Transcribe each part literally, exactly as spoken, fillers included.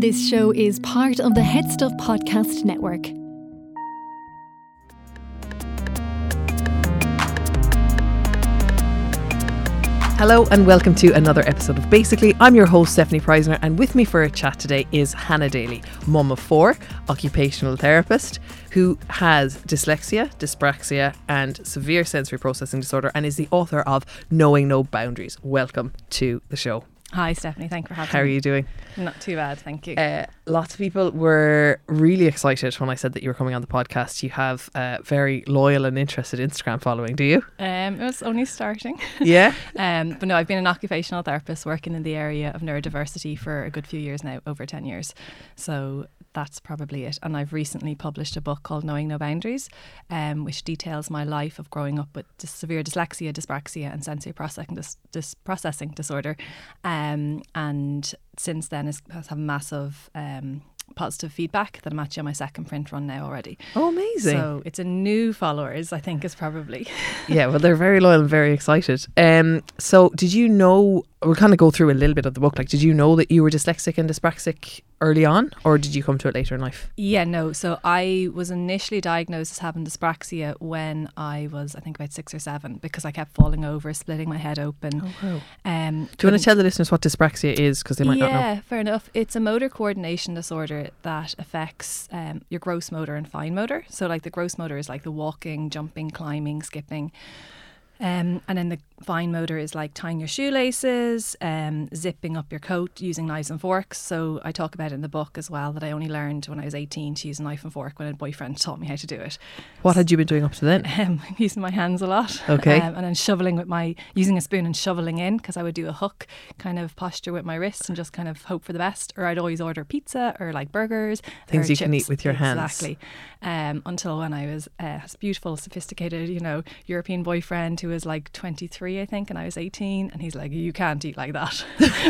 This show is part of the Head Stuff Podcast Network. Hello and welcome to another episode of Basically. I'm your host Stephanie Preisner, and with me for a chat today is Hannah Daly, mum of four, occupational therapist who has dyslexia, dyspraxia and severe sensory processing disorder, and is the author of Knowing No Boundaries. Welcome to the show. Hi Stephanie, thank you for having me. How are you doing? Not too bad, thank you. Uh, lots of people were really excited when I said that you were coming on the podcast. You have a very loyal and interested Instagram following, do you? Um, it was only starting. Yeah? um, but no, I've been an occupational therapist working in the area of neurodiversity for a good few years now, over ten years. So that's probably it. And I've recently published a book called Knowing No Boundaries, um, which details my life of growing up with dis- severe dyslexia, dyspraxia and sensory processing, dis- dis- processing disorder. Um, Um, and since then has had massive um, positive feedback that I'm actually on my second print run now already. Oh, amazing. So it's a new followers, I think, is probably. Yeah, well, they're very loyal and very excited. Um, so did you know, we'll kind of go through a little bit of the book, like did you know that you were dyslexic and dyspraxic early on, or did you come to it later in life? Yeah, no. So I was initially diagnosed as having dyspraxia when I was, I think, about six or seven, because I kept falling over, splitting my head open. Oh, wow. Um, Do you want to tell the listeners what dyspraxia is? Because they might yeah, not know. Yeah, fair enough. It's a motor coordination disorder that affects um, your gross motor and fine motor. So like the gross motor is like the walking, jumping, climbing, skipping. Um, and then the fine motor is like tying your shoelaces, um, zipping up your coat, using knives and forks. So I talk about it in the book as well that I only learned when I was eighteen to use a knife and fork when a boyfriend taught me how to do it. What had you been doing up to then? Um, using my hands a lot. Okay. Um, and then shoveling with my, using a spoon and shoveling in, because I would do a hook kind of posture with my wrists and just kind of hope for the best. Or I'd always order pizza or like burgers. Things you chips. can eat with your hands. Exactly. Um, until when I was uh, a beautiful, sophisticated, you know, European boyfriend who was like twenty-three, I think, and I was eighteen, and he's like, you can't eat like that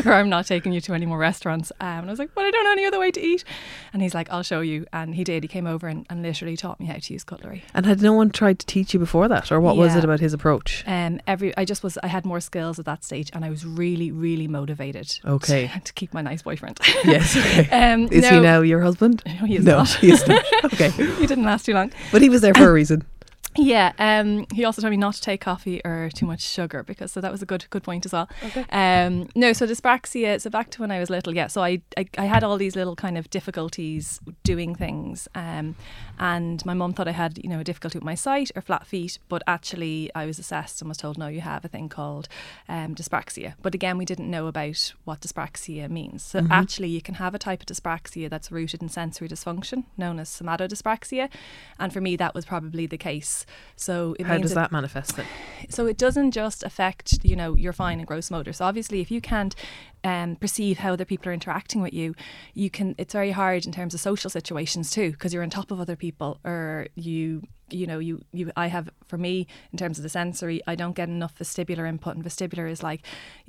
or I'm not taking you to any more restaurants. Um, and I was like, but I don't know any other way to eat. And he's like, I'll show you. And he did. He came over and, and literally taught me how to use cutlery. And had no one tried to teach you before that, or what yeah. was it about his approach? Um, every I just was I had more skills at that stage, and I was really really motivated okay to, to keep my nice boyfriend. Yes. Okay. um, is no, he now your husband? No, he is no, not. He is not. Okay. He didn't last too long. But he was there for a reason. Yeah, um, he also told me not to take coffee or too much sugar, because so that was a good good point as well. Okay. Um, no, so dyspraxia, so back to when I was little, yeah, so I, I, I had all these little kind of difficulties doing things, um, and my mum thought I had, you know, a difficulty with my sight or flat feet, but actually I was assessed and was told, no, you have a thing called um, dyspraxia. But again, we didn't know about what dyspraxia means. So mm-hmm. actually you can have a type of dyspraxia that's rooted in sensory dysfunction, known as somatodyspraxia, and for me that was probably the case. So it how does that, that manifest then? So it doesn't just affect, you know, your fine and gross motor. So obviously if you can't um, perceive how other people are interacting with you, you can, it's very hard in terms of social situations too, because you're on top of other people, or you you know you, you I have, for me in terms of the sensory, I don't get enough vestibular input, and vestibular is like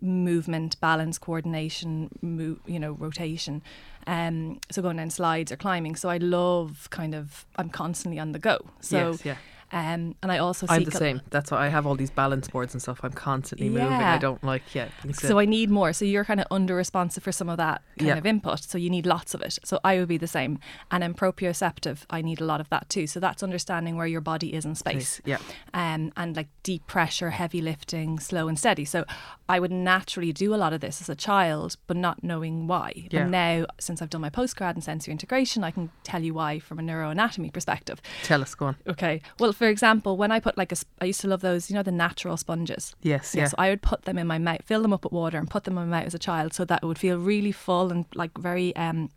movement, balance, coordination, move, you know, rotation, um, so going down slides or climbing. So I love kind of, I'm constantly on the go. So yes, yeah. Um, and I also I'm the same. That's why I have all these balance boards and stuff. I'm constantly yeah. moving. I don't like yeah. So I need more. So you're kind of under responsive for some of that kind yeah. of input. So you need lots of it. So I would be the same. And I'm proprioceptive. I need a lot of that too. So that's understanding where your body is in space. Yeah. Um, and like deep pressure, heavy lifting, slow and steady. So I would naturally do a lot of this as a child, but not knowing why. Yeah. And now, since I've done my postgrad in sensory integration, I can tell you why from a neuroanatomy perspective. Tell us, go on. Okay. Well, for example, when I put like a, I used to love those, you know, the natural sponges. Yes, yeah. yeah. So I would put them in my mouth, fill them up with water and put them in my mouth as a child, so that it would feel really full and like very um,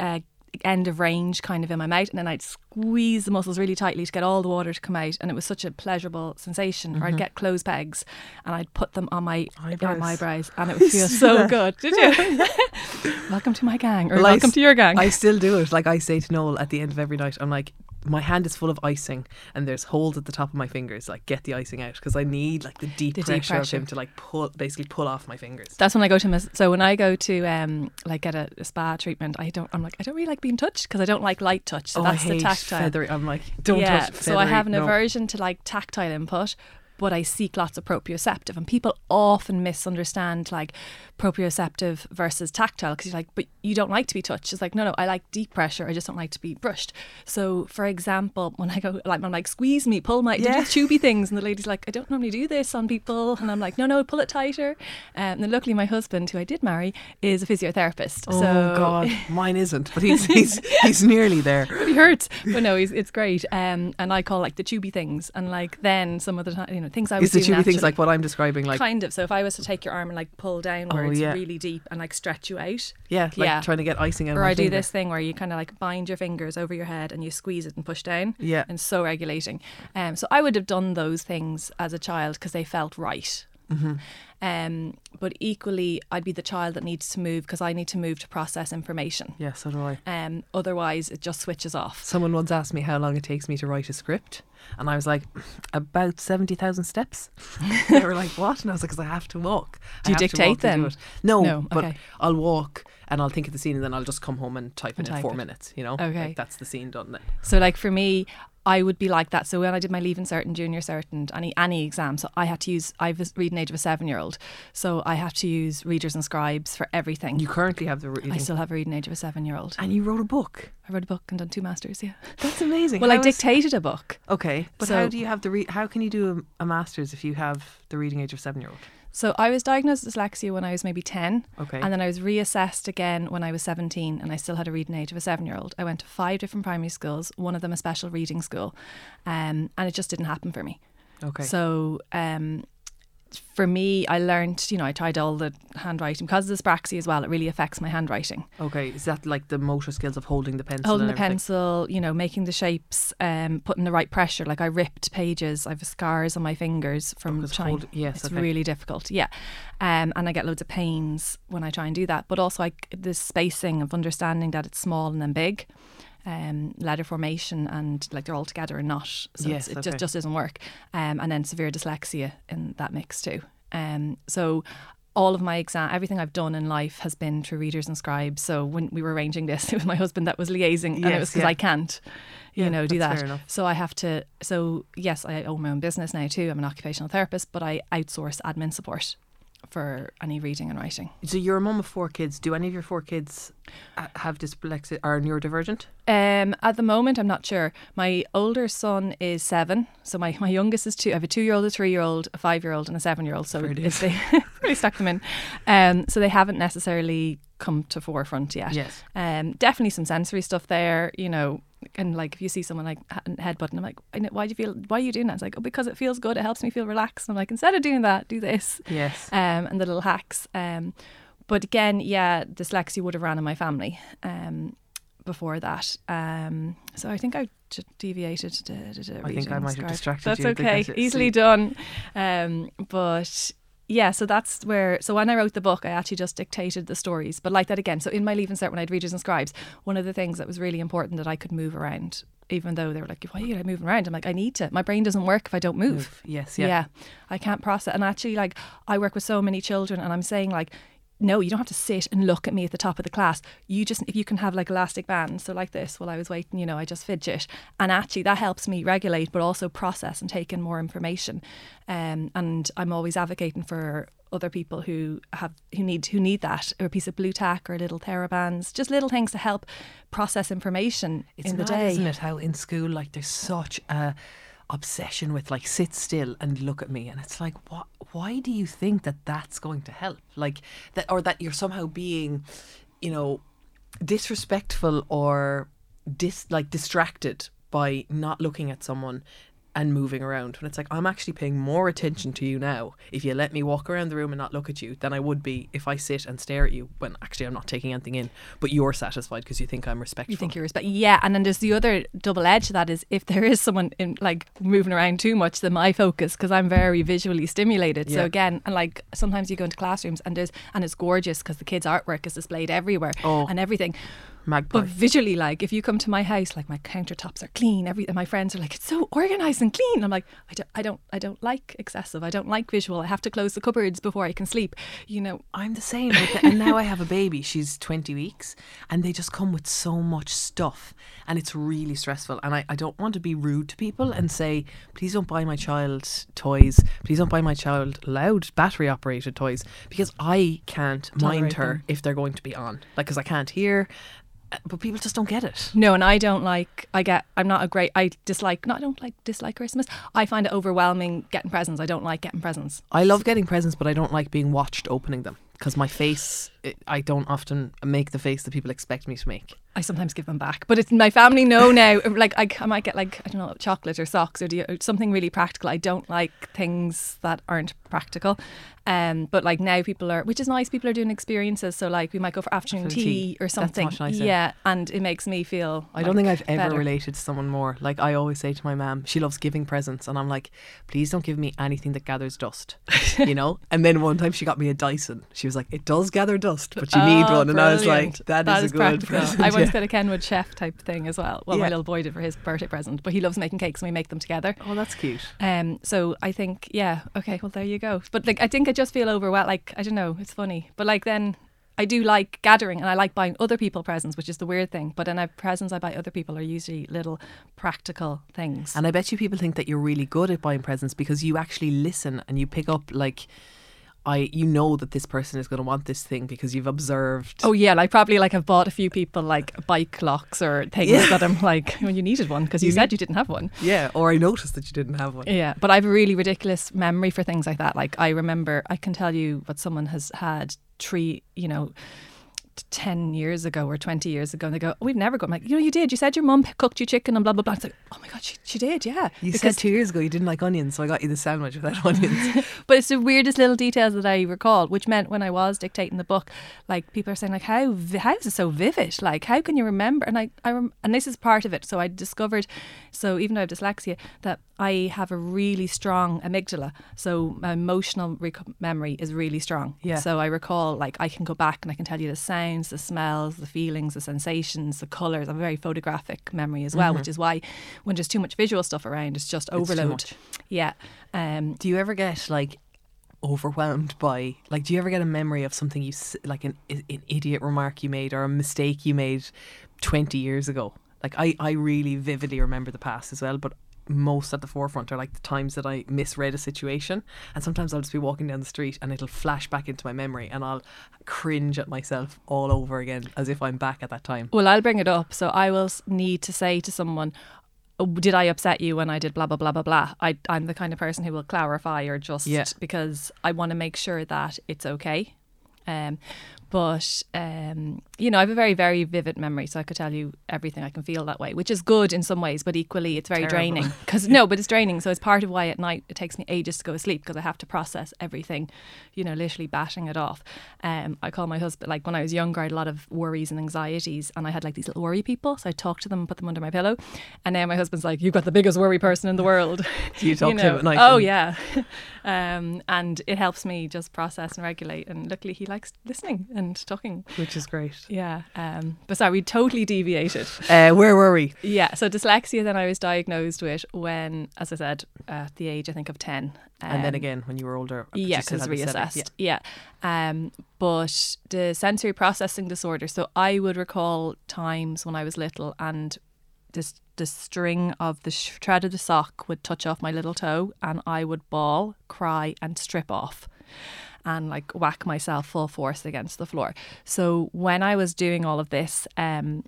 uh, end of range kind of in my mouth. And then I'd squeeze the muscles really tightly to get all the water to come out. And it was such a pleasurable sensation. Mm-hmm. Or I'd get clothes pegs and I'd put them on my eyebrows, on my eyebrows, and it would feel so good. Did you? Welcome to my gang, or well, welcome I, to your gang. I still do it. Like I say to Noel at the end of every night, I'm like, my hand is full of icing and there's holes at the top of my fingers, like get the icing out, because I need like the deep the pressure, deep pressure of him to like pull, basically pull off my fingers. That's when I go to mis- so when I go to um like get a, a spa treatment, I don't I'm like I don't really like being touched, because I don't like light touch, so oh, that's I hate the tactile feathery. I'm like don't yeah, touch feathery, so I have an no. aversion to like tactile input. but I seek lots of proprioceptive. And people often misunderstand like proprioceptive versus tactile, because you're like, but you don't like to be touched. It's like, no, no, I like deep pressure. I just don't like to be brushed. So for example, when I go, like, I'm like, squeeze me, pull my yeah. tubey things. And the lady's like, I don't normally do this on people. And I'm like, no, no, pull it tighter. Um, and then luckily my husband, who I did marry, is a physiotherapist. Oh so God, mine isn't, but he's he's, he's nearly there. But he hurts. But no, he's, it's great. Um, and I call like the tubey things. And like then some other time, you know, things I would do naturally. Is the tubey things like what I'm describing? Like kind of. So if I was to take your arm and like pull down where oh, it's yeah. really deep and like stretch you out. Yeah, like yeah. trying to get icing out of my Or I do finger. This thing where you kind of like bind your fingers over your head and you squeeze it and push down. Yeah. And so regulating. Um, so I would have done those things as a child because they felt right. Mm-hmm. Um, but equally, I'd be the child that needs to move because I need to move to process information. Yeah, so do I. Um, otherwise, it just switches off. Someone once asked me how long it takes me to write a script. And I was like, about seventy thousand steps. They were like, what? And I was like, because I have to walk. Do you dictate them? No, no, but okay. I'll walk and I'll think of the scene and then I'll just come home and type and it type in four it. minutes, you know? Okay. Like, that's the scene done then. So like for me, I would be like that. So when I did my Leaving Cert and Junior Cert and any, any exam, so I had to use, I was reading age of a seven-year-old. So I have to use readers and scribes for everything. You currently have the reading? I still have a reading age of a seven-year-old. And you wrote a book? I wrote a book and done two masters, yeah. That's amazing. Well, how I was... dictated a book. Okay, but so, how do you have the re- how can you do a, a master's if you have the reading age of seven-year-old? So I was diagnosed with dyslexia when I was maybe ten. Okay. And then I was reassessed again when I was seventeen and I still had a reading age of a seven-year-old. I went to five different primary schools, one of them a special reading school, um, and it just didn't happen for me. Okay. So um, for me, I learned, you know, I tried all the handwriting. Because of dyspraxia as well, it really affects my handwriting. Okay. Is that like the motor skills of holding the pencil? Holding and the pencil, you know, making the shapes, um, putting the right pressure. Like I ripped pages. I have scars on my fingers from trying. Hold, yes, it's okay. really difficult. Yeah. Um, and I get loads of pains when I try and do that. But also I, this spacing of understanding that it's small and then big. Um, letter formation and like they're all together and not, so yes, it okay. just, just doesn't work, um, and then severe dyslexia in that mix too, um, so all of my exam, everything I've done in life has been through readers and scribes. So when we were arranging this, it was my husband that was liaising, yes, and it was because yeah. I can't you yeah, know do that, so I have to so yes I own my own business now too. I'm an occupational therapist, but I outsource admin support for any reading and writing. So you're a mum of four kids. Do any of your four kids have dyslexia or neurodivergent? Um, at the moment, I'm not sure. My older son is seven. So my, my youngest is two. I have a two-year-old, a three-year-old, a five-year-old and a seven-year-old. So if they really stuck them in. Um, so they haven't necessarily come to forefront yet. Yes. Um, definitely some sensory stuff there, you know. And like if you see someone like headbutting, I'm like, why do you feel? Why are you doing that? It's like, oh, because it feels good. It helps me feel relaxed. And I'm like, instead of doing that, do this. Yes. Um, and the little hacks. Um, but again, yeah, dyslexia would have ran in my family. Um, before that, um, so I think I d- deviated. D- d- d- I think I might have distracted you. That's okay. Easily done. Um, but. Yeah, so that's where, so when I wrote the book, I actually just dictated the stories. But like that again, so in my Leaving Cert, when I had readers and scribes, one of the things that was really important that I could move around, even though they were like, why are you moving around? I'm like, I need to. My brain doesn't work if I don't move. move. Yes, yeah. Yeah, I can't process. And actually, like, I work with so many children and I'm saying like, no, you don't have to sit and look at me at the top of the class. You just, if you can have like elastic bands, so like this, while I was waiting, you know, I just fidget. And actually that helps me regulate, but also process and take in more information. Um, and I'm always advocating for other people who have who need who need that, or a piece of blue tack or little therabands, just little things to help process information it's in mad, the day. Isn't it how in school, like there's such a obsession with like sit still and look at me, and it's like what why do you think that that's going to help, like that, or that you're somehow being, you know, disrespectful or dis like distracted by not looking at someone and moving around, when it's like I'm actually paying more attention to you now if you let me walk around the room and not look at you than I would be if I sit and stare at you when actually I'm not taking anything in, but you're satisfied because you think I'm respectful. You think you're respectful. Yeah, and then there's the other double edge to that is if there is someone in like moving around too much, then my focus, because I'm very visually stimulated. Yeah. So again, and like sometimes you go into classrooms and there's and it's gorgeous because the kids' artwork is displayed everywhere oh. and everything. magpie. But visually, like, if you come to my house, like, my countertops are clean. Every and my friends are like, it's so organised and clean. I'm like, I don't, I don't, I don't like excessive. I don't like visual. I have to close the cupboards before I can sleep. You know, I'm the same. With the, and now I have a baby. She's twenty weeks, and they just come with so much stuff, and it's really stressful. And I, I don't want to be rude to people and say, please don't buy my child toys. Please don't buy my child loud battery operated toys, because I can't tolerate mind her them. If they're going to be on, like, because I can't hear. But people just don't get it. No, and I don't like, I get, I'm not a great, I dislike, not I don't like, dislike Christmas. I find it overwhelming getting presents. I don't like getting presents. I love getting presents, but I don't like being watched opening them, because my face, it, I don't often make the face that people expect me to make. I sometimes give them back, but it's my family know now. Like, I, I might get, like, I don't know, chocolate or socks or, do you, or something really practical. I don't like things that aren't practical. Um, but like now people are, which is nice, people are doing experiences. So like we might go for afternoon tea, tea or something. That's much nicer. Yeah, and it makes me feel I like don't think I've ever better. related to someone more. Like, I always say to my mum, she loves giving presents, and I'm like, please don't give me anything that gathers dust. You know? And then one time she got me a Dyson. She was like, it does gather dust, but you oh, need one. And brilliant. I was like, that, that is, is a good practical. present. I once yeah. got a Kenwood chef type thing as well. Well, yeah. my little boy did for his birthday present, but he loves making cakes and we make them together. Oh, that's cute. Um, so I think, yeah, okay, well, there you go. But like, I think I just feel overwhelmed. Like, I don't know, it's funny, but like, then I do like gathering, and I like buying other people presents, which is the weird thing. But then I presents I buy other people are usually little practical things. And I bet you people think that you're really good at buying presents, because you actually listen and you pick up, like, I, you know that this person is going to want this thing because you've observed. Oh yeah, like probably like I've bought a few people like bike clocks or things yeah. that I'm like, when well, you needed one because you, you said you didn't have one. Yeah, or I noticed that you didn't have one. Yeah, but I have a really ridiculous memory for things like that. Like I remember, I can tell you what someone has had three, you know, ten years ago or twenty years ago, and they go, oh, we've never gone. I'm like, you know, you did. You said your mum cooked you chicken and blah, blah, blah. It's like, oh my God, she, she did, yeah. You because said two years ago you didn't like onions, so I got you the sandwich without onions. But it's the weirdest little details that I recall, which meant when I was dictating the book, like people are saying, like, how, how is it so vivid? Like, how can you remember? And I, I rem- and this is part of it. So I discovered, so even though I have dyslexia, that I have a really strong amygdala. So my emotional rec- memory is really strong. Yeah. So I recall, like, I can go back and I can tell you the sounds, the smells, the feelings, the sensations, the colours. I have a very photographic memory as well, mm-hmm. which is why when there's too much visual stuff around, it's just overload. It's too much. Yeah. Um, do you ever get, like, overwhelmed by, like, do you ever get a memory of something you, like an, an idiot remark you made or a mistake you made twenty years ago? Like, I, I really vividly remember the past as well, but most at the forefront are like the times that I misread a situation, and sometimes I'll just be walking down the street and it'll flash back into my memory and I'll cringe at myself all over again as if I'm back at that time. Well, I'll bring it up, so I will need to say to someone, oh, did I upset you when I did blah blah blah blah blah? I, I'm the kind of person who will clarify or just yeah. because I want to make sure that it's okay. Um, but um, you know, I have a very, very vivid memory, so I could tell you everything. I can feel that way, which is good in some ways, but equally it's very Terrible. draining. Because no, but it's draining. So it's part of why at night it takes me ages to go to sleep, because I have to process everything. You know, literally batting it off. Um, I call my husband. Like when I was younger, I had a lot of worries and anxieties, and I had like these little worry people. So I talked to them, put them under my pillow, and now my husband's like, "You've got the biggest worry person in the world." Do you talk you know? to him at night? Oh yeah, um, and it helps me just process and regulate. And luckily, he likes listening and talking, which is great. Yeah. Um, but sorry, we totally deviated. Uh, where were we? Yeah. So dyslexia then I was diagnosed with when, as I said, at the age I think of ten. Um, and then again when you were older. Yeah, because reassessed. Yeah. yeah. Um, but the sensory processing disorder. So I would recall times when I was little and this the string of the sh- thread of the sock would touch off my little toe and I would bawl, cry and strip off. And like whack myself full force against the floor. So when I was doing all of this, um,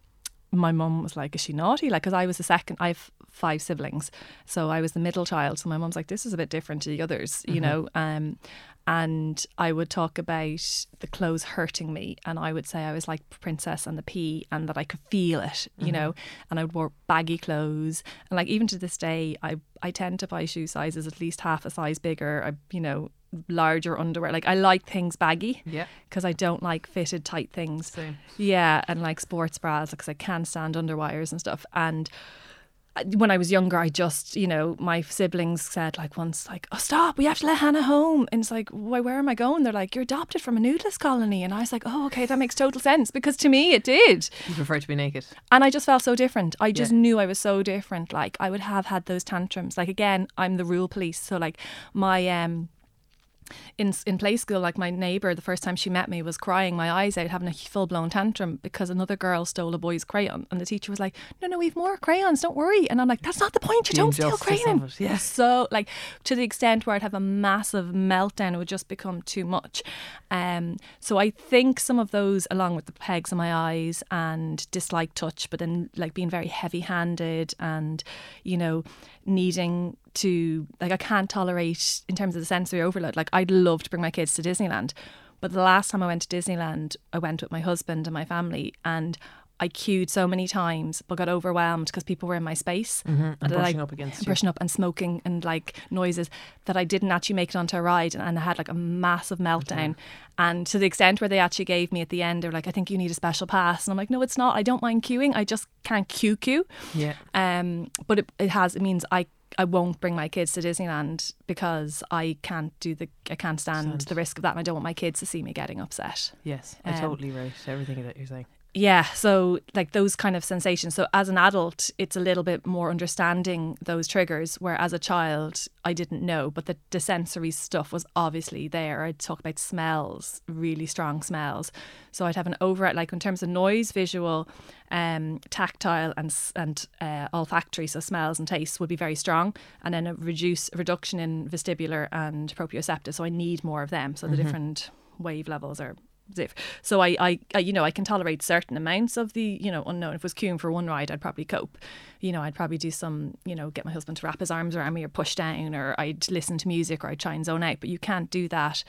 my mum was like, is she naughty? Like, because I was the second, I have five siblings. So I was the middle child. So my mum's like, this is a bit different to the others, you mm-hmm. know. Um, and I would talk about the clothes hurting me. And I would say I was like Princess and the Pea and that I could feel it, you mm-hmm. know. And I would wear baggy clothes. And like even to this day, I, I tend to buy shoe sizes at least half a size bigger, I, you know, larger underwear. Like I like things baggy, yeah, because I don't like fitted tight things. Same. Yeah, and like sports bras because I can't stand underwires and stuff. And when I was younger, I just, you know, my siblings said like once, like, oh, stop, we have to let Hannah home. And it's like, why, where am I going? They're like, you're adopted from a nudist colony. And I was like, oh, okay, that makes total sense, because to me it did. You prefer to be naked. And I just felt so different. I just yeah. knew I was so different. Like I would have had those tantrums. Like, again, I'm the rule police. So like my... um. In in play school, like my neighbour, the first time she met me was crying my eyes out, having a full-blown tantrum because another girl stole a boy's crayon, and the teacher was like, no, no, we've more crayons, don't worry. And I'm like, that's not the point, you the don't steal crayon. Yeah. So like, to the extent where I'd have a massive meltdown, it would just become too much. Um, so I think some of those, along with the pegs in my eyes and dislike touch, but then like being very heavy-handed and, you know, needing to, like, I can't tolerate in terms of the sensory overload. Like, I'd love to bring my kids to Disneyland, but the last time I went to Disneyland, I went with my husband and my family, and I queued so many times but got overwhelmed because people were in my space mm-hmm. and, and brushing I, up against and brushing you. up and smoking and like noises, that I didn't actually make it onto a ride, and, and I had like a massive meltdown. Okay. And to the extent where they actually gave me at the end, they were like, I think you need a special pass. And I'm like, no, it's not. I don't mind queuing. I just can't queue queue. Yeah. Um, but it, it has, it means I I won't bring my kids to Disneyland because I can't do the I can't stand Sound. the risk of that, and I don't want my kids to see me getting upset. Yes, I um, totally right. Everything that you're saying. Yeah, so like those kind of sensations. So as an adult, it's a little bit more understanding those triggers, where as a child, I didn't know, but the, the sensory stuff was obviously there. I'd talk about smells, really strong smells. So I'd have an over, like in terms of noise, visual, um, tactile and and uh, olfactory, so smells and tastes would be very strong. And then a reduce reduction in vestibular and proprioceptive. So I need more of them. So mm-hmm. the different wave levels are... So I, I, I, you know, I can tolerate certain amounts of the, you know, unknown. If it was queuing for one ride, I'd probably cope. You know, I'd probably do some, you know, get my husband to wrap his arms around me or push down, or I'd listen to music, or I'd try and zone out. But you can't do that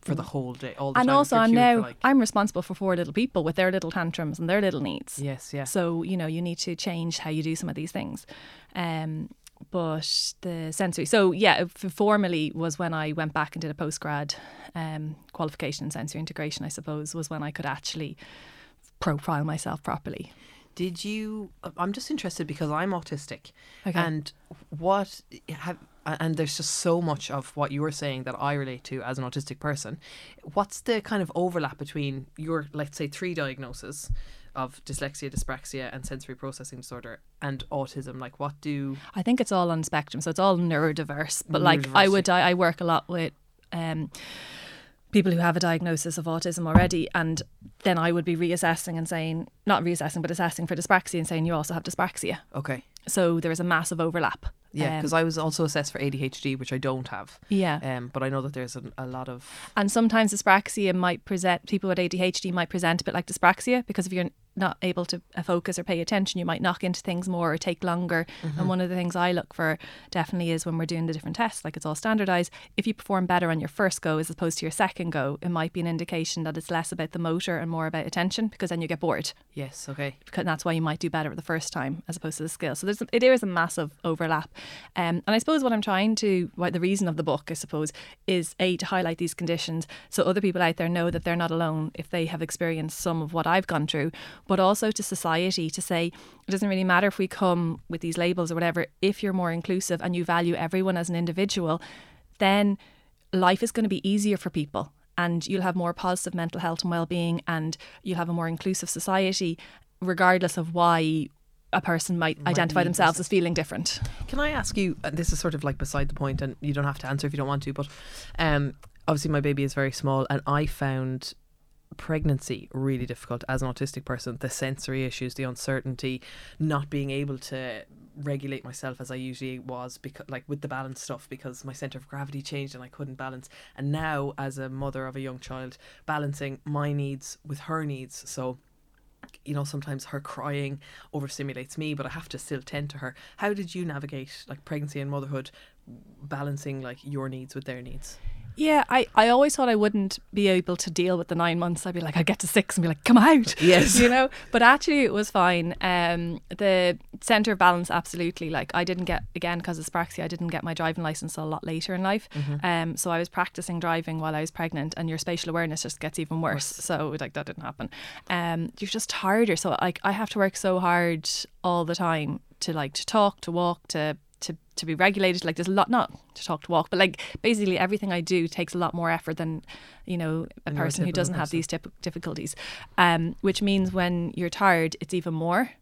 for the whole day, all the and time. And also, I'm now like... I'm responsible for four little people with their little tantrums and their little needs. Yes, yeah. So you know, you need to change how you do some of these things. Um, but the sensory, so yeah, formally was when I went back and did a postgrad um, qualification in sensory integration, I suppose, was when I could actually profile myself properly. Did you, I'm just interested because I'm autistic. Okay. And what have, and there's just so much of what you were saying that I relate to as an autistic person. What's the kind of overlap between your, let's say, three diagnoses of dyslexia, dyspraxia and sensory processing disorder and autism? Like, what do... I think it's all on spectrum, so it's all neurodiverse, but like I would I, I work a lot with um people who have a diagnosis of autism already, and then I would be reassessing and saying, not reassessing but assessing for dyspraxia and saying you also have dyspraxia. Okay. So there is a massive overlap. Yeah, because um, I was also assessed for A D H D, which I don't have. Yeah. Um, but I know that there's a, a lot of... And sometimes dyspraxia might present, people with A D H D might present a bit like dyspraxia, because if you're not able to focus or pay attention, you might knock into things more or take longer. Mm-hmm. And one of the things I look for definitely is when we're doing the different tests, like it's all standardised, if you perform better on your first go as opposed to your second go, it might be an indication that it's less about the motor and more about attention, because then you get bored. Yes, okay. Because that's why you might do better the first time as opposed to the skill. So there's a, there is a massive overlap. Um, and I suppose what I'm trying to, what the reason of the book, I suppose, is A, to highlight these conditions so other people out there know that they're not alone if they have experienced some of what I've gone through, but also to society to say, it doesn't really matter if we come with these labels or whatever, if you're more inclusive and you value everyone as an individual, then life is going to be easier for people, and you'll have more positive mental health and well-being, and you'll have a more inclusive society regardless of why a person might, might identify themselves as feeling different. Can I ask you, this is sort of like beside the point and you don't have to answer if you don't want to, but um, obviously my baby is very small, and I found pregnancy really difficult as an autistic person. The sensory issues, the uncertainty, not being able to regulate myself as I usually was, because like with the balance stuff, because my centre of gravity changed and I couldn't balance. And now as a mother of a young child, balancing my needs with her needs, so you know, sometimes her crying overstimulates me, but I have to still tend to her. How did you navigate like pregnancy and motherhood, balancing like your needs with their needs? Yeah, I, I always thought I wouldn't be able to deal with the nine months. I'd be like, I'd get to six and be like, come out. Yes. You know, but actually it was fine. Um, the centre of balance, absolutely. Like I didn't get, again, because of dyspraxia, I didn't get my driving licence a lot later in life. Mm-hmm. Um, so I was practising driving while I was pregnant, and your spatial awareness just gets even worse. So like that didn't happen. Um, you're just harder. So like I have to work so hard all the time to like to talk, to walk, to to to be regulated. Like there's a lot, not to talk, to walk, but like basically everything I do takes a lot more effort than, you know, a and person who doesn't person. have these tip- difficulties, um, which means when you're tired, it's even more.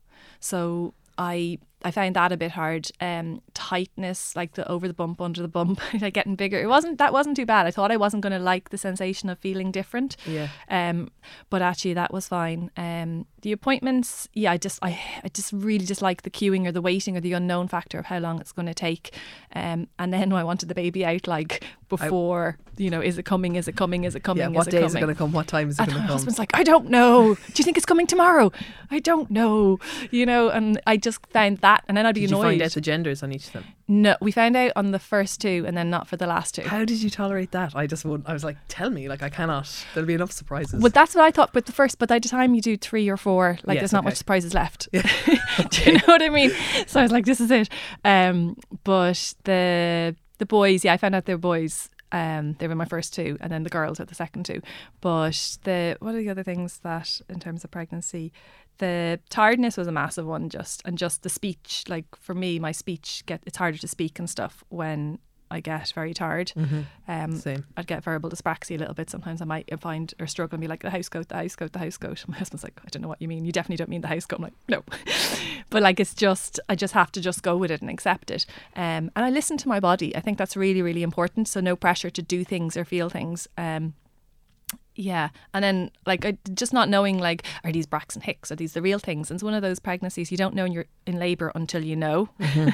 So I I found that a bit hard. Um, tightness, like the over the bump, under the bump, like getting bigger. It wasn't that wasn't too bad. I thought I wasn't going to like the sensation of feeling different. Yeah. Um, but actually that was fine. Um, the appointments, yeah, I just I I just really dislike the queuing or the waiting or the unknown factor of how long it's going to take. Um, and then I wanted the baby out like before. I, you know, is it coming? Is it coming? Is it coming? Yeah. What is day it is it going to come? What time is it going to come? My husband's like, I don't know. Do you think it's coming tomorrow? I don't know. You know, and I just found that. And then I'd be did annoyed. Did you find out the genders on each of them? No, we found out on the first two and then not for the last two. How did you tolerate that? I just wouldn't. I was like, tell me, like I cannot. There'll be enough surprises. Well, that's what I thought. But the first, but by the time you do three or four, like yes, there's not okay. much surprises left. Yeah. Do you know what I mean? So I was like, this is it. Um, but the the boys, yeah, I found out they were boys. Um, they were my first two, and then the girls were the second two. But the what are the other things that in terms of pregnancy? The tiredness was a massive one, just and just the speech. Like for me, my speech get it's harder to speak and stuff when I get very tired. Mm-hmm. Um, Same. I'd get verbal dyspraxia a little bit sometimes. I might find or struggle and be like the housecoat, the housecoat, the housecoat. My husband's like, I don't know what you mean. You definitely don't mean the housecoat. I'm like, no, but like it's just I just have to just go with it and accept it. Um, and I listen to my body. I think that's really really important. So no pressure to do things or feel things. Um, Yeah. And then like I, just not knowing like, are these Braxton Hicks? Are these the real things? And it's one of those pregnancies you don't know when you're in labour until you know. Mm-hmm.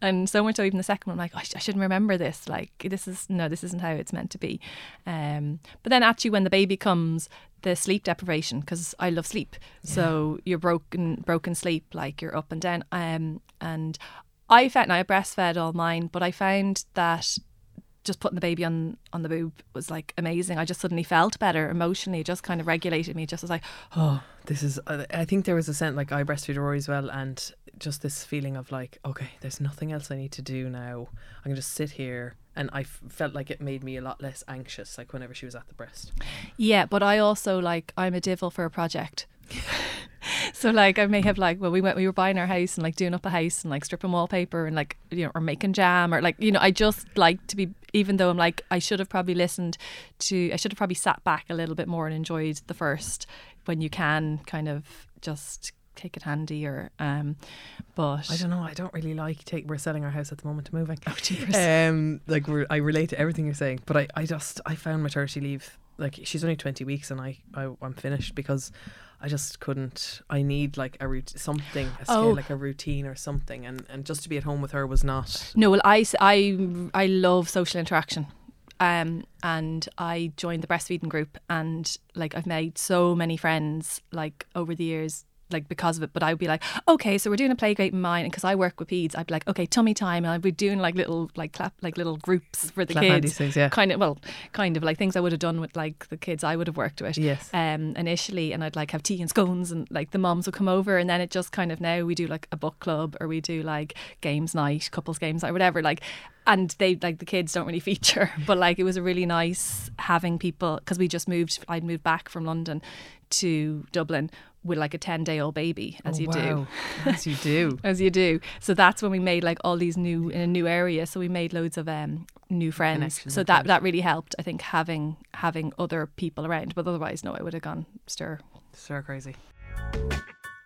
And so much so even the second one, I'm like, oh, I, sh- I shouldn't remember this. Like this is, no, this isn't how it's meant to be. Um, but then actually when the baby comes, the sleep deprivation, because I love sleep. Yeah. So you're broken, broken sleep, like you're up and down. Um, and I found, and I breastfed all mine, but I found that just putting the baby on, on the boob was like amazing. I just suddenly felt better emotionally. It just kind of regulated me. It just was like, oh, this is. I think there was a sense like I breastfeed Rory as well, and just this feeling of like, okay, there's nothing else I need to do now. I can just sit here, and I f- felt like it made me a lot less anxious. Like whenever she was at the breast. Yeah, but I also like I'm a divil for a project. So like I may have like well we went we were buying our house and like doing up a house and like stripping wallpaper and like you know or making jam or like you know I just like to be even though I'm like I should have probably listened to I should have probably sat back a little bit more and enjoyed the first when you can kind of just take it handy or um but I don't know I don't really like take we're selling our house at the moment to moving oh cheers um like we're, I relate to everything you're saying but I, I just I found maternity leave like she's only twenty weeks and I, I I'm finished because I just couldn't I need like a root something a scale, oh. like a routine or something and, and just to be at home with her was not no well I, I, I love social interaction um and I joined the breastfeeding group and like I've made so many friends like over the years like because of it but I'd be like okay so we're doing a playgroup in mine and because I work with peds I'd be like okay tummy time and I'd be doing like little like clap like little groups for the clap kids things, yeah. kind of well kind of like things I would have done with like the kids I would have worked with yes. um, initially and I'd like have tea and scones and like the moms would come over and then it just kind of now we do like a book club or we do like games night couples games night whatever like and they like the kids don't really feature but like it was a really nice having people because we just moved I'd moved back from London to Dublin with like a ten day old baby as oh, you wow. do as you do as you do so that's when we made like all these new in a new area so we made loads of um new friends Connections so that that really helped I think having having other people around but otherwise no I would have gone stir stir crazy.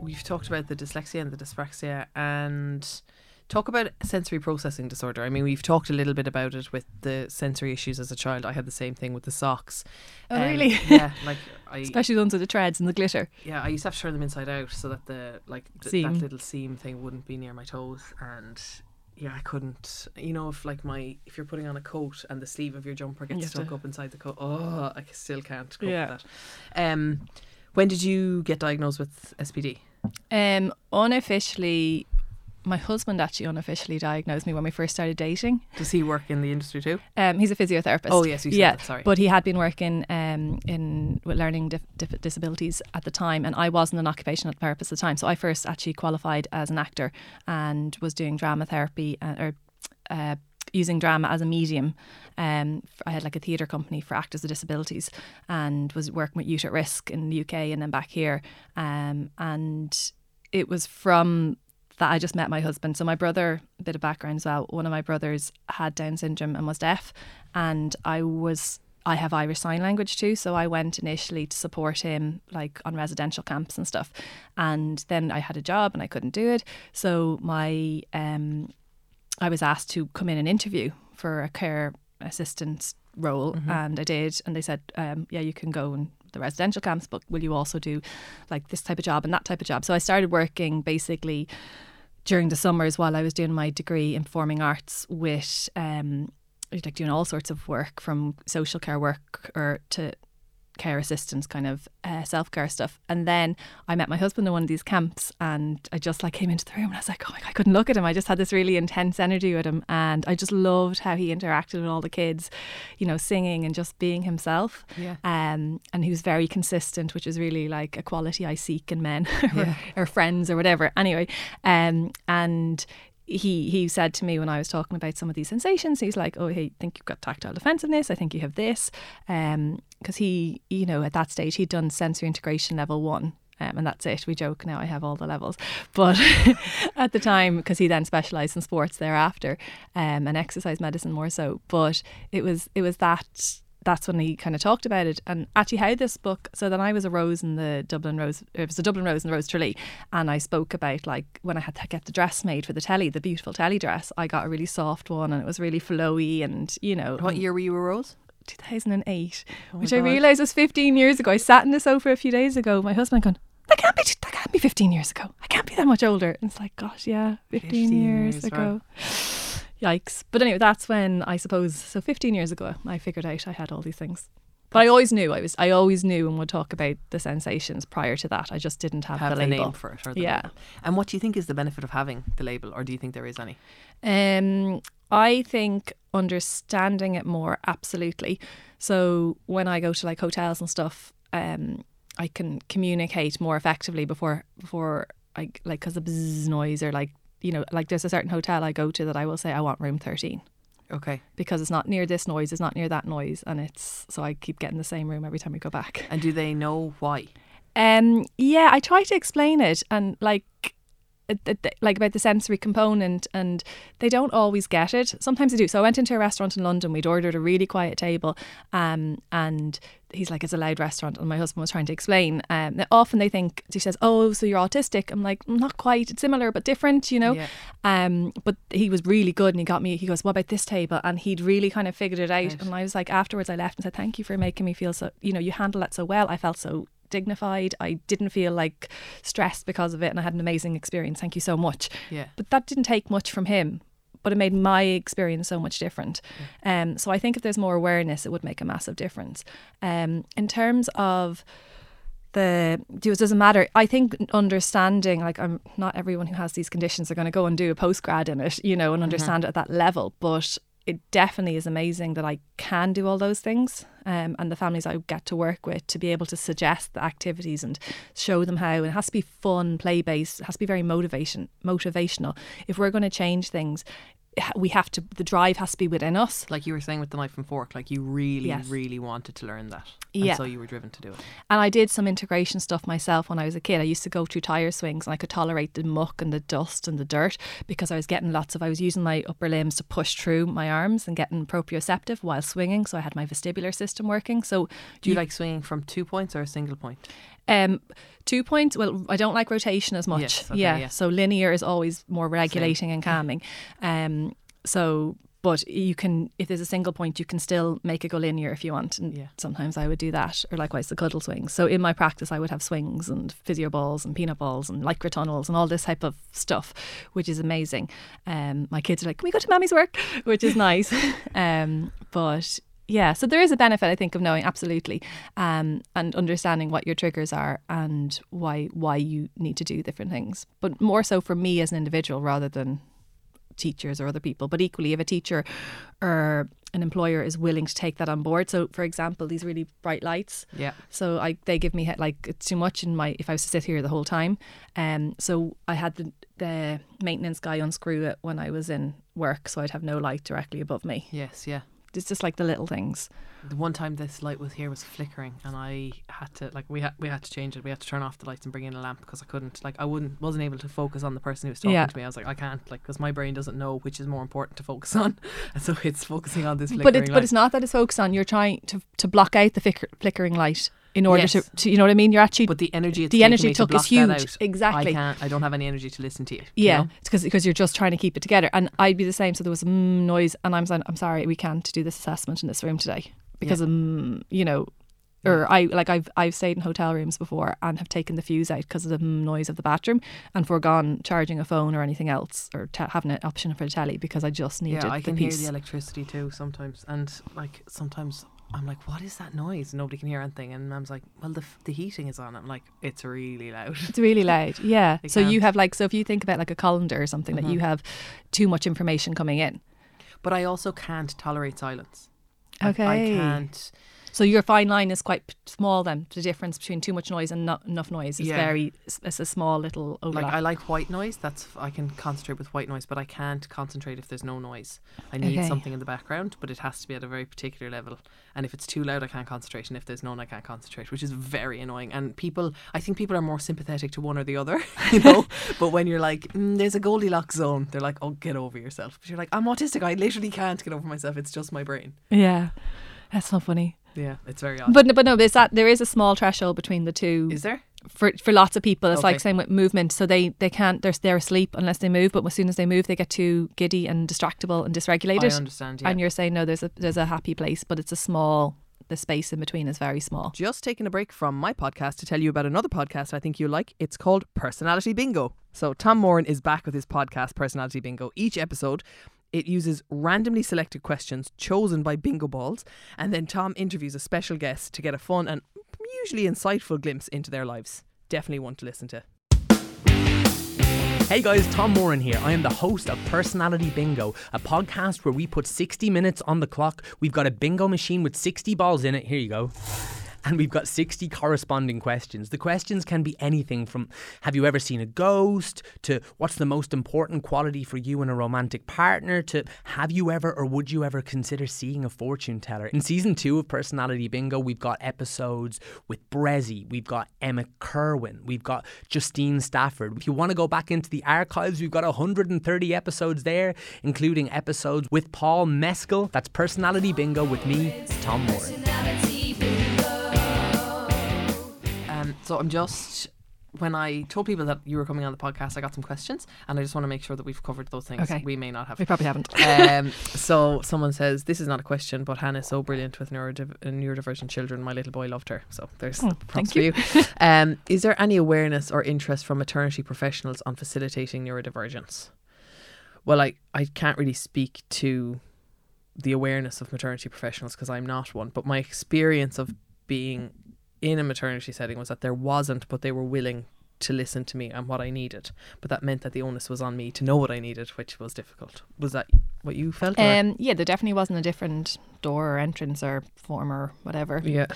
We've talked about the dyslexia and the dyspraxia, and talk about sensory processing disorder. I mean, we've talked a little bit about it with the sensory issues as a child. I had the same thing with the socks. Oh, um, really? Yeah, like I, especially the ones with the treads and the glitter. Yeah, I used to have to turn them inside out so that the like th- that little seam thing wouldn't be near my toes. And yeah, I couldn't. You know, if like my if you're putting on a coat and the sleeve of your jumper gets you stuck to... up inside the coat, oh, I still can't cope yeah. with that. Um, when did you get diagnosed with S P D? Um, unofficially, my husband actually unofficially diagnosed me when we first started dating. Does he work in the industry too? Um, he's a physiotherapist. Oh yes, you said yeah. that, sorry. But he had been working um in with learning dif- dif- disabilities at the time, and I wasn't an occupational therapist at the time. So I first actually qualified as an actor and was doing drama therapy uh, or uh, using drama as a medium. Um, I had like a theatre company for actors with disabilities and was working with youth at risk in the U K and then back here. Um, and it was from that I just met my husband. So my brother, a bit of background as well, one of my brothers had Down syndrome and was deaf, and I was I have Irish Sign Language too, so I went initially to support him like on residential camps and stuff, and then I had a job and I couldn't do it, so my um, I was asked to come in and interview for a care assistant role, mm-hmm. and I did, and they said um, yeah you can go and the residential camps, but will you also do like this type of job and that type of job? So I started working basically during the summers while I was doing my degree in performing arts with um, like doing all sorts of work, from social care work or to care assistance, kind of uh, self-care stuff. And then I met my husband in one of these camps, and I just like came into the room and I was like, oh my God, I couldn't look at him. I just had this really intense energy with him, and I just loved how he interacted with all the kids, you know, singing and just being himself. Yeah. Um, and he was very consistent, which is really like a quality I seek in men or, yeah. or friends or whatever. Anyway, um, and He he said to me when I was talking about some of these sensations, he's like, oh, hey, I think you've got tactile defensiveness. I think you have this. Because um, he, you know, at that stage, he'd done sensory integration level one. Um, and that's it. We joke now I have all the levels. But at the time, because he then specialised in sports thereafter, um, and exercise medicine more so. But it was it was that... that's when he kind of talked about it, and actually how this book, so then I was a Rose in the Dublin Rose, it was the Dublin Rose and the Rose Tralee, and I spoke about like when I had to get the dress made for the telly, the beautiful telly dress, I got a really soft one and it was really flowy, and you know. What year were you a Rose? two thousand eight, oh which God. I realised was fifteen years ago. I sat in the sofa a few days ago, my husband going, that can't be that can't be fifteen years ago, I can't be that much older. And it's like, gosh, yeah, fifteen, fifteen years, years ago. Right. Yikes. But anyway, that's when I suppose, so fifteen years ago, I figured out I had all these things. But I always knew, I was, I always knew and would talk about the sensations prior to that. I just didn't have, have the, the label. Name for it. Or the yeah. label. And what do you think is the benefit of having the label, or do you think there is any? Um, I think understanding it more, absolutely. So when I go to like hotels and stuff, um, I can communicate more effectively before, before I, like, because the bzzz noise or like, you know, like there's a certain hotel I go to that I will say I want room thirteen. Okay. Because it's not near this noise, it's not near that noise, and it's so I keep getting the same room every time we go back. And do they know why? Um. Yeah, I try to explain it, and like, like about the sensory component, and they don't always get it. Sometimes they do. So I went into a restaurant in London. We'd ordered a really quiet table, um, and he's like, it's a loud restaurant, and my husband was trying to explain. Um, often they think, she says, oh, so you're autistic. I'm like, not quite. It's similar but different, you know. Yeah. Um, but he was really good, and he got me, he goes, what about this table? And he'd really kind of figured it out. Right. And I was like, afterwards I left and said, thank you for making me feel so, you know, you handled that so well. I felt so dignified. I didn't feel like stressed because of it, and I had an amazing experience. Thank you so much. Yeah. But that didn't take much from him, but it made my experience so much different. Yeah. Um, so I think if there's more awareness, it would make a massive difference. Um, in terms of the, it doesn't matter. I think understanding, like, I'm not everyone who has these conditions are going to go and do a postgrad in it, you know, and understand mm-hmm. it at that level, but it definitely is amazing that I can do all those things, um, and the families I get to work with, to be able to suggest the activities and show them how. And it has to be fun, play-based. It has to be very motivation, motivational. If we're going to change things, we have to, the drive has to be within us. Like you were saying with the knife and fork, like you really, yes. really wanted to learn that. And yeah. so you were driven to do it. And I did some integration stuff myself when I was a kid. I used to go through tyre swings, and I could tolerate the muck and the dust and the dirt because I was getting lots of, I was using my upper limbs to push through my arms and getting proprioceptive while swinging. So I had my vestibular system working. So do you, you like swinging from two points or a single point? Um, two points. Well, I don't like rotation as much. Yes, okay, yeah. yeah. So linear is always more regulating Same. and calming. Um, so, but you can, if there's a single point, you can still make it go linear if you want. And yeah. sometimes I would do that, or likewise the cuddle swings. So in my practice, I would have swings and physio balls and peanut balls and lycra tunnels and all this type of stuff, which is amazing. Um, my kids are like, "Can we go to Mammy's work?" which is nice. um, but. Yeah, so there is a benefit, I think, of knowing, absolutely, um, and understanding what your triggers are and why why you need to do different things. But more so for me as an individual rather than teachers or other people. But equally, if a teacher or an employer is willing to take that on board. So, for example, these really bright lights. Yeah. So I they give me, like, it's too much in my if I was to sit here the whole time. Um. So I had the, the maintenance guy unscrew it when I was in work, so I'd have no light directly above me. Yes, yeah. It's just like the little things. The one time this light was here was flickering, and I had to like we had we had to change it. We had to turn off the lights and bring in a lamp because I couldn't like I wouldn't wasn't able to focus on the person who was talking yeah. to me. I was like I can't like because my brain doesn't know which is more important to focus on, and so it's focusing on this. Flickering but it's light. But it's not that it's focused on. You're trying to to block out the flicker, flickering light in order yes. to, to you know what I mean. You're actually but the energy it's the energy took to is huge. That out, exactly. I can't. I don't have any energy to listen to it. Yeah, you know? It's because because you're just trying to keep it together. And I'd be the same. So there was mm, noise, and I'm I'm sorry, we can't do this assessment in this room today. Because, yeah. um, you know, yeah. or I like I've I've stayed in hotel rooms before and have taken the fuse out because of the noise of the bathroom and forgone charging a phone or anything else or te- having an option for the telly because I just needed the piece. Yeah, I can hear the electricity too sometimes. And like sometimes I'm like, what is that noise? Nobody can hear anything. And Mum's like, well, the the heating is on. I'm like, it's really loud. It's really loud, yeah. So can't. you have like, so if you think about like a colander or something, mm-hmm. that you have too much information coming in. But I also can't tolerate silence. Okay. I can't. So your fine line is quite small then. The difference between too much noise and not enough noise is yeah. very, it's a small little overlap. Like I like white noise. That's I can concentrate with white noise, but I can't concentrate if there's no noise. I need okay. something in the background, but it has to be at a very particular level. And if it's too loud, I can't concentrate. And if there's none, I can't concentrate, which is very annoying. And people, I think people are more sympathetic to one or the other, you know. But when you're like, mm, there's a Goldilocks zone, they're like, oh, get over yourself. But you're like, I'm autistic. I literally can't get over myself. It's just my brain. Yeah. That's not funny. Yeah, it's very odd. But but no, is that there is a small threshold between the two. Is there? For for lots of people, it's okay. like same with movement. So they, they can't, they're, they're asleep unless they move. But as soon as they move, they get too giddy and distractible and dysregulated. I understand, yeah. And you're saying, no, there's a there's a happy place, but it's a small, the space in between is very small. Just taking a break from my podcast to tell you about another podcast I think you'll like. It's called Personality Bingo. So Tom Moran is back with his podcast, Personality Bingo. Each episode, it uses randomly selected questions chosen by bingo balls, and then Tom interviews a special guest to get a fun and usually insightful glimpse into their lives. Definitely one to listen to. Hey guys, Tom Moran here. I am the host of Personality Bingo, a podcast where we put sixty minutes on the clock. We've got a bingo machine with sixty balls in it. Here you go. And we've got sixty corresponding questions. The questions can be anything from, have you ever seen a ghost? To, what's the most important quality for you in a romantic partner? To, have you ever or would you ever consider seeing a fortune teller? In season two of Personality Bingo, we've got episodes with Brezzy. We've got Emma Kerwin. We've got Justine Stafford. If you want to go back into the archives, we've got one hundred thirty episodes there, including episodes with Paul Mescal. That's Personality Bingo with me, Tom Moran. So I'm just, when I told people that you were coming on the podcast, I got some questions, and I just want to make sure that we've covered those things. Okay. We may not have. We probably haven't. Um, so someone says, this is not a question, but Hannah is so brilliant with neurodiv- neurodivergent children. My little boy loved her. So there's oh, props for you. you. Um, is there any awareness or interest from maternity professionals on facilitating neurodivergence? Well, I, I can't really speak to the awareness of maternity professionals because I'm not one, but my experience of being in a maternity setting was that there wasn't, but they were willing to listen to me and what I needed. But that meant that the onus was on me to know what I needed, which was difficult. Was that what you felt? Um, yeah, there definitely wasn't a different door or entrance or form or whatever. Yeah.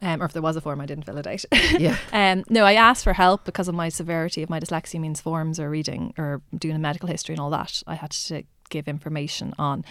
Um, or if there was a form, I didn't fill it out. Yeah. Um, no, I asked for help because of my severity of my dyslexia, means forms or reading or doing a medical history and all that. I had to give information on.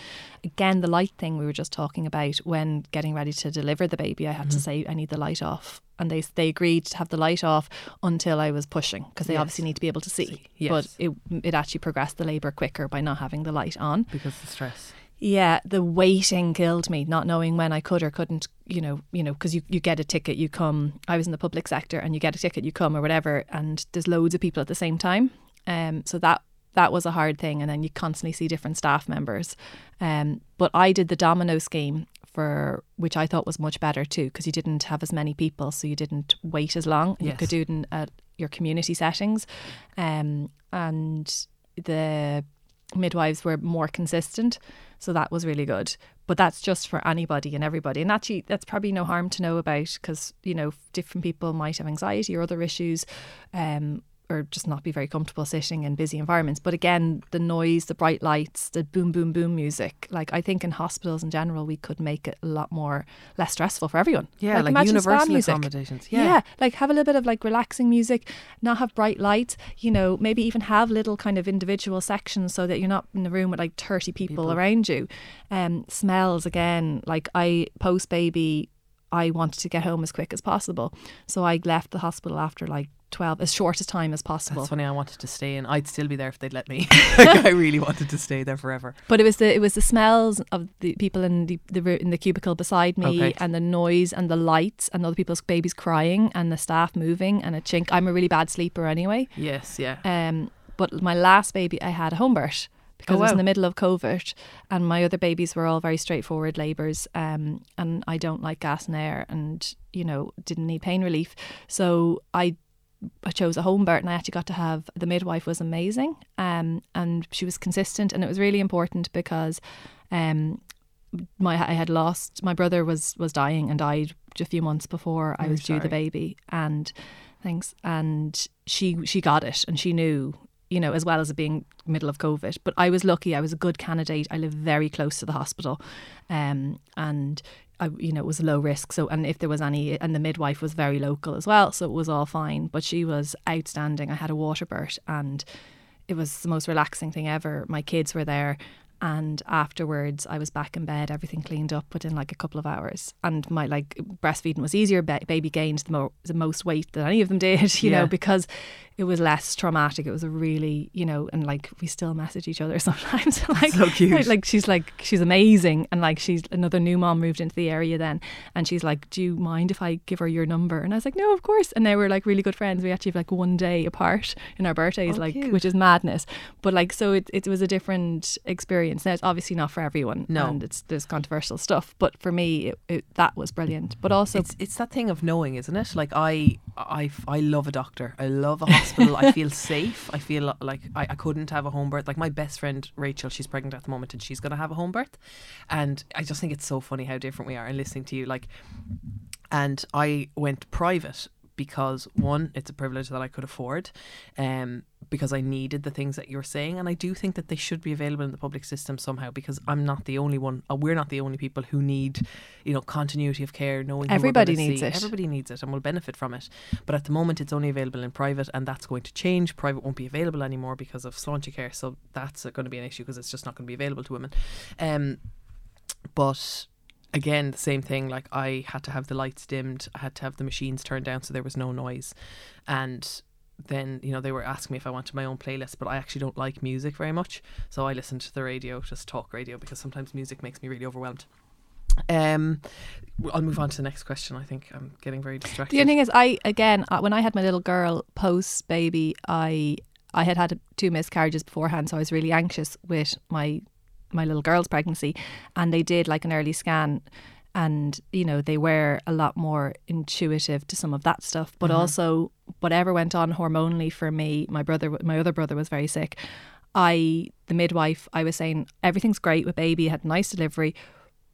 Again, the light thing we were just talking about, when getting ready to deliver the baby, I had mm-hmm. to say, I need the light off. And they they agreed to have the light off until I was pushing, because they yes. obviously need to be able to see. see. Yes. But it it actually progressed the labour quicker by not having the light on. Because of the stress. Yeah, the waiting killed me, not knowing when I could or couldn't, you know, you know, because you, you get a ticket, you come. I was in the public sector, and you get a ticket, you come or whatever, and there's loads of people at the same time. Um, so that That was a hard thing. And then you constantly see different staff members. Um, but I did the Domino scheme, for which I thought was much better too, because you didn't have as many people, so you didn't wait as long. Yes. You could do it in uh, your community settings. Um, and the midwives were more consistent. So that was really good. But that's just for anybody and everybody. And actually, that's probably no harm to know about, because, you know, different people might have anxiety or other issues. Um or just not be very comfortable sitting in busy environments. But again, the noise, the bright lights, the boom, boom, boom music. Like, I think in hospitals in general, we could make it a lot more, less stressful for everyone. Yeah, like, like universal accommodations. Yeah. yeah, like have a little bit of like relaxing music, not have bright lights, you know, maybe even have little kind of individual sections so that you're not in a room with like thirty people, people. around you. Um, smells again, like I post-baby, I wanted to get home as quick as possible. So I left the hospital after like twelve, as short a time as possible. That's funny, I wanted to stay in. I'd still be there if they'd let me. Like, I really wanted to stay there forever. But it was the it was the smells of the people in the, the in the cubicle beside me, okay. and the noise and the lights and other people's babies crying and the staff moving and a chink. I'm a really bad sleeper anyway. Yes, yeah. Um, but my last baby, I had a home birth, because oh, wow. it was in the middle of COVID, and my other babies were all very straightforward labours, um, and I don't like gas and air, and, you know, didn't need pain relief. So I I chose a home birth, and I actually got to have, the midwife was amazing, um, and she was consistent, and it was really important because um, my I had lost, my brother was was dying and died a few months before I'm I was sorry. due the baby, and thanks, and she she got it, and she knew, you know, as well as it being middle of COVID. But I was lucky, I was a good candidate, I live very close to the hospital, um, and I, you know, it was low risk. So, and if there was any, and the midwife was very local as well, so it was all fine. But she was outstanding. I had a water birth, and it was the most relaxing thing ever. My kids were there, and afterwards I was back in bed, everything cleaned up within like a couple of hours. And my like breastfeeding was easier. Ba- baby gained the, mo- the most weight that any of them did, you yeah. know, because it was less traumatic. It was a really, you know, and like we still message each other sometimes. like, so cute. Like, like she's like, she's amazing. And like she's another new mom moved into the area then. And she's like, do you mind if I give her your number? And I was like, no, of course. And now we're like really good friends. We actually have like one day apart in our birthdays, oh, like, cute. Which is madness. But like, so it, it was a different experience. Now, it's obviously not for everyone, no. and it's there's controversial stuff, but for me it, it, that was brilliant. But also it's, it's that thing of knowing, isn't it? Like I I, I love a doctor, I love a hospital. I feel safe. I feel like I, I couldn't have a home birth. Like my best friend Rachel, she's pregnant at the moment, and she's going to have a home birth, and I just think it's so funny how different we are. And listening to you, like, and I went private because, one, it's a privilege that I could afford, um, because I needed the things that you're saying. And I do think that they should be available in the public system somehow, because I'm not the only one. Uh, we're not the only people who need, you know, continuity of care, knowing everybody needs see. it. Everybody needs it and will benefit from it. But at the moment, it's only available in private, and that's going to change. Private won't be available anymore because of Sláintecare. So that's going to be an issue, because it's just not going to be available to women. Um, but... Again, the same thing, like I had to have the lights dimmed, I had to have the machines turned down so there was no noise. And then, you know, they were asking me if I wanted my own playlist, but I actually don't like music very much. So I listen to the radio, just talk radio, because sometimes music makes me really overwhelmed. Um, I'll move on to the next question. I think I'm getting very distracted. The only thing is, I, again, when I had my little girl post baby, I, I had had two miscarriages beforehand, so I was really anxious with my my little girl's pregnancy, and they did like an early scan, and you know they were a lot more intuitive to some of that stuff, but mm-hmm. also whatever went on hormonally for me. My brother, my other brother was very sick. I the midwife I was saying everything's great with baby, had a nice delivery,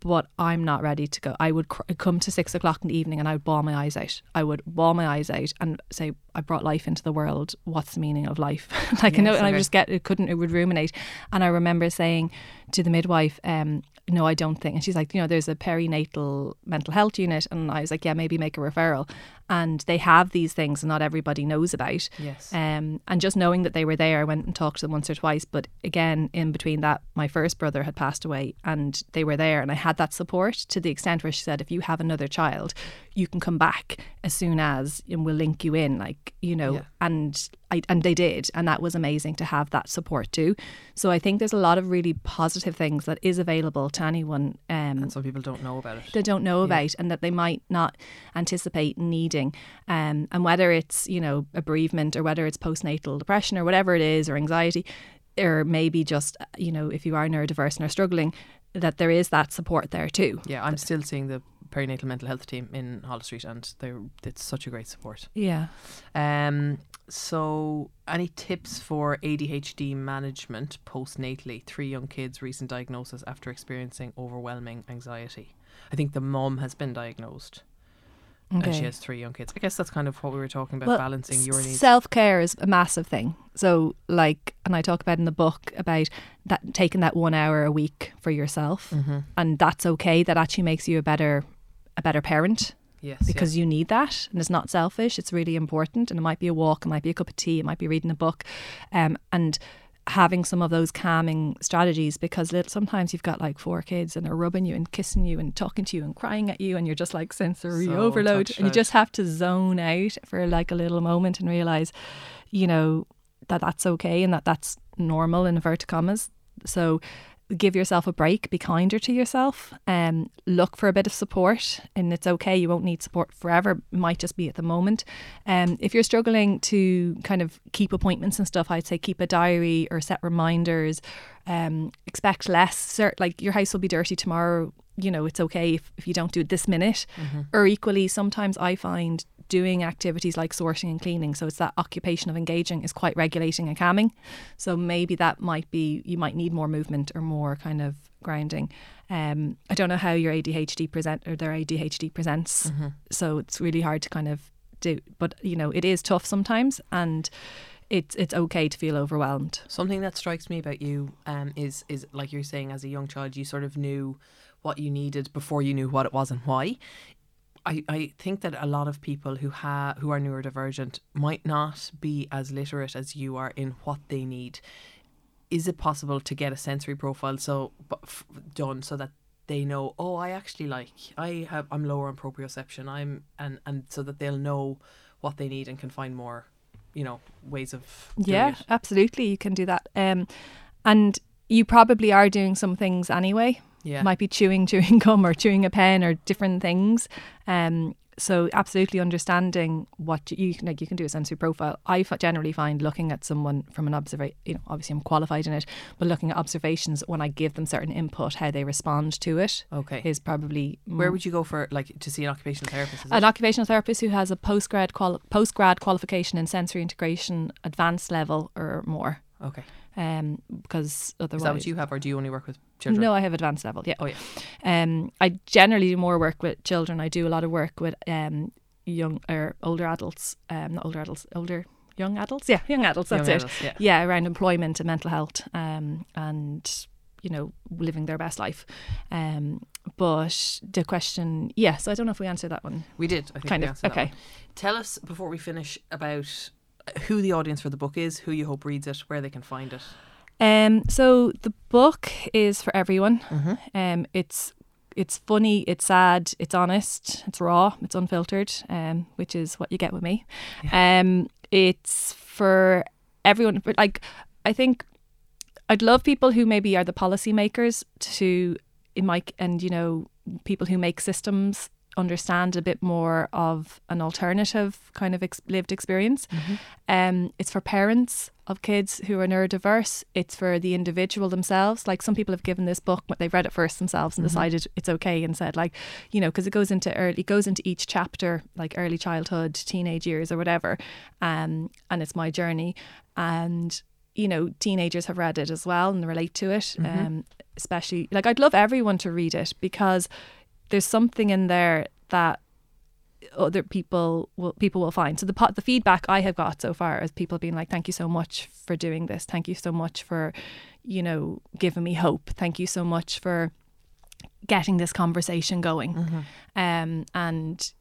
but I'm not ready to go. I would cr- come to six o'clock in the evening and I would bawl my eyes out. I would bawl my eyes out and say, I brought life into the world. What's the meaning of life? like yes, I know, and okay. I would just get, it couldn't, it would ruminate. And I remember saying to the midwife, um, no, I don't think. And she's like, you know, there's a perinatal mental health unit. And I was like, yeah, maybe make a referral. And they have these things and not everybody knows about. Yes. Um, and just knowing that they were there, I went and talked to them once or twice. But again, in between that, my first brother had passed away and they were there. And I had that support to the extent where she said, if you have another child, you can come back as soon as and we'll link you in, like, you know, yeah. and I, and they did. And that was amazing to have that support too. So I think there's a lot of really positive things that is available to anyone. Um, and some people don't know about it. They don't know yeah. about, and that they might not anticipate needing. Um, and whether it's, you know, a bereavement or whether it's postnatal depression or whatever it is, or anxiety, or maybe just, you know, if you are neurodiverse and are struggling, that there is that support there too. Yeah, I'm still seeing the perinatal mental health team in Hollis Street and they're it's such a great support. Yeah. Um. So any tips for A D H D management postnatally? Three young kids, recent diagnosis after experiencing overwhelming anxiety. I think the mum has been diagnosed. Okay. And she has three young kids. I guess that's kind of what we were talking about, well, balancing your needs. Self-care is a massive thing. So like, and I talk about in the book about that, taking that one hour a week for yourself. Mm-hmm. And that's okay. That actually makes you a better, a better parent. Yes, because yeah. you need that, and it's not selfish. It's really important. And it might be a walk, it might be a cup of tea, it might be reading a book. Um, and having some of those calming strategies, because little, sometimes you've got like four kids and they're rubbing you and kissing you and talking to you and crying at you and you're just like sensory so overload and you just have to zone out for like a little moment and realise, you know, that that's okay and that that's normal in inverted commas. So give yourself a break, be kinder to yourself, um, look for a bit of support, and it's okay, you won't need support forever, it might just be at the moment. Um, if you're struggling to kind of keep appointments and stuff, I'd say keep a diary or set reminders. Um, expect less, like your house will be dirty tomorrow, you know, it's okay if, if you don't do it this minute. Mm-hmm. Or equally, sometimes I find doing activities like sorting and cleaning, so it's that occupation of engaging, is quite regulating and calming. So maybe that might be, you might need more movement or more kind of grounding. Um, I don't know how your A D H D present or their A D H D presents, mm-hmm. so it's really hard to kind of do, but you know, it is tough sometimes, and it's it's okay to feel overwhelmed. Something that strikes me about you um, is is like you're saying, as a young child you sort of knew what you needed before you knew what it was and why. I, I think that a lot of people who ha- who are neurodivergent might not be as literate as you are in what they need. Is it possible to get a sensory profile so f- done so that they know, oh, I actually like, I have, I'm lower on proprioception, I'm and, and so that they'll know what they need and can find more, you know, ways of doing yeah, it. Absolutely. You can do that. Um, and you probably are doing some things anyway. Yeah. Might be chewing chewing gum or chewing a pen or different things. Um, so absolutely understanding what you, you can, like you can do a sensory profile. I f- generally find looking at someone from an observation, you know, obviously I'm qualified in it, but looking at observations when I give them certain input, how they respond to it. Okay. Is probably mm, where would you go for like to see an occupational therapist? Is an it? occupational therapist who has a postgrad quali- postgrad qualification in sensory integration, advanced level or more. Okay. Um, because otherwise, is that what you have, or do you only work with children? No, I have advanced level. Yeah. Oh yeah. Um, I generally do more work with children. I do a lot of work with um young or older adults. Um, not older adults, older young adults. Yeah, young adults. That's young it. Adults, yeah. yeah, around employment and mental health. Um, and you know, living their best life. Um, but the question, yeah. So I don't know if we answered that one. We did. I think kind we of. Okay. Tell us before we finish about who the audience for the book is, who you hope reads it, where they can find it. Um, so the book is for everyone. Mm-hmm. Um, it's it's funny, it's sad, it's honest, it's raw, it's unfiltered, um, which is what you get with me. Yeah. Um, it's for everyone. Like, I think I'd love people who maybe are the policy makers to, in my, and you know, people who make systems, understand a bit more of an alternative kind of ex- lived experience. Mm-hmm. Um, it's for parents of kids who are neurodiverse. It's for the individual themselves. Like, some people have given this book, but they've read it first themselves and mm-hmm. decided it's okay and said, like, you know, because it goes into early, it goes into each chapter, like early childhood, teenage years or whatever. Um, and it's my journey. And you know, teenagers have read it as well and relate to it. Mm-hmm. Um, especially, like, I'd love everyone to read it, because there's something in there that other people will people will find. So the pot, the feedback I have got so far is people being like, thank you so much for doing this. Thank you so much for, you know, giving me hope. Thank you so much for getting this conversation going. Mm-hmm. Um, and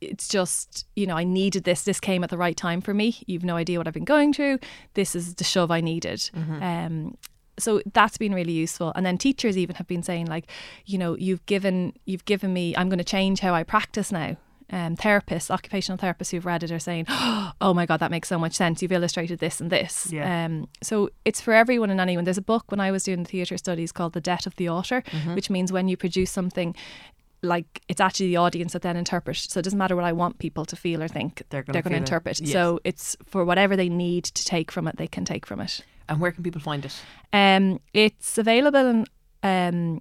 it's just, you know, I needed this. This came at the right time for me. You've no idea what I've been going through. This is the shove I needed. Mm-hmm. Um, so that's been really useful. And then teachers even have been saying, like, you know, you've given you've given me, I'm going to change how I practice now. Um, therapists, occupational therapists who've read it are saying, oh my God, that makes so much sense. You've illustrated this and this. Yeah. Um, so it's for everyone and anyone. There's a book when I was doing theatre studies called The Debt of the Author, mm-hmm. which means when you produce something, like, it's actually the audience that then interprets. So it doesn't matter what I want people to feel or think, they're going to interpret. Yes. So it's for whatever they need to take from it, they can take from it. And where can people find it? Um, it's available in... Um,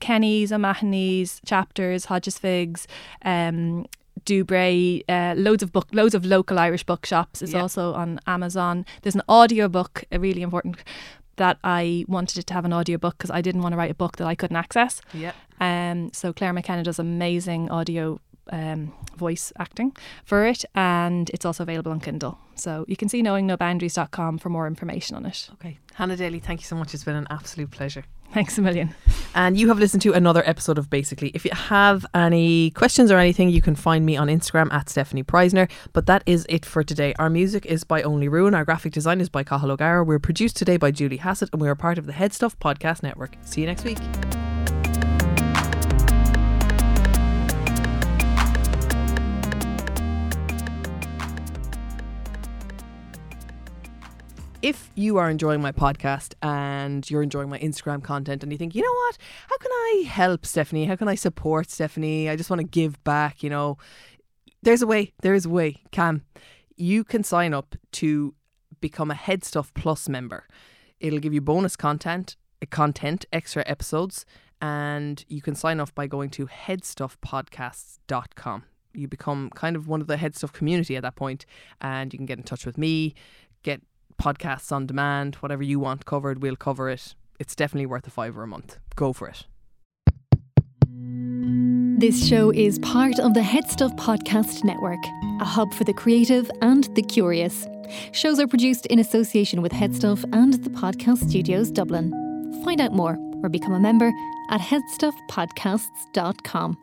Kenny's, O'Mahony's, Chapters, Hodges Figgis, um, Dubray, uh, loads of book, loads of local Irish bookshops. It's yep. also on Amazon. There's an audiobook, a really important, that I wanted it to have an audiobook because I didn't want to write a book that I couldn't access. Yeah. Um. So Claire McKenna does amazing audio um voice acting for it, and it's also available on Kindle. So you can see knowing no boundaries dot com for more information on it. Okay, Hannah Daly, thank you so much. It's been an absolute pleasure. Thanks a million. And you have listened to another episode of Basically. If you have any questions or anything, you can find me on Instagram at Stephanie Preisner. But that is it for today. Our music is by Only Ruin. Our graphic design is by Cahill O'Gara. We're produced today by Julie Hassett, and we are part of the Head Stuff Podcast Network. See you next week. If you are enjoying my podcast and you're enjoying my Instagram content and you think, you know what, how can I help Stephanie? How can I support Stephanie? I just want to give back, you know. There's a way. There is a way. Cam, you can sign up to become a Head Stuff Plus member. It'll give you bonus content, content, extra episodes, and you can sign up by going to head stuff podcasts dot com. You become kind of one of the Head Stuff community at that point, and you can get in touch with me, get podcasts on demand, whatever you want covered, we'll cover it. It's definitely worth a fiver a month. Go for it. This show is part of the Head Stuff Podcast Network, a hub for the creative and the curious. Shows are produced in association with Head Stuff and the Podcast Studios Dublin. Find out more or become a member at head stuff podcasts dot com.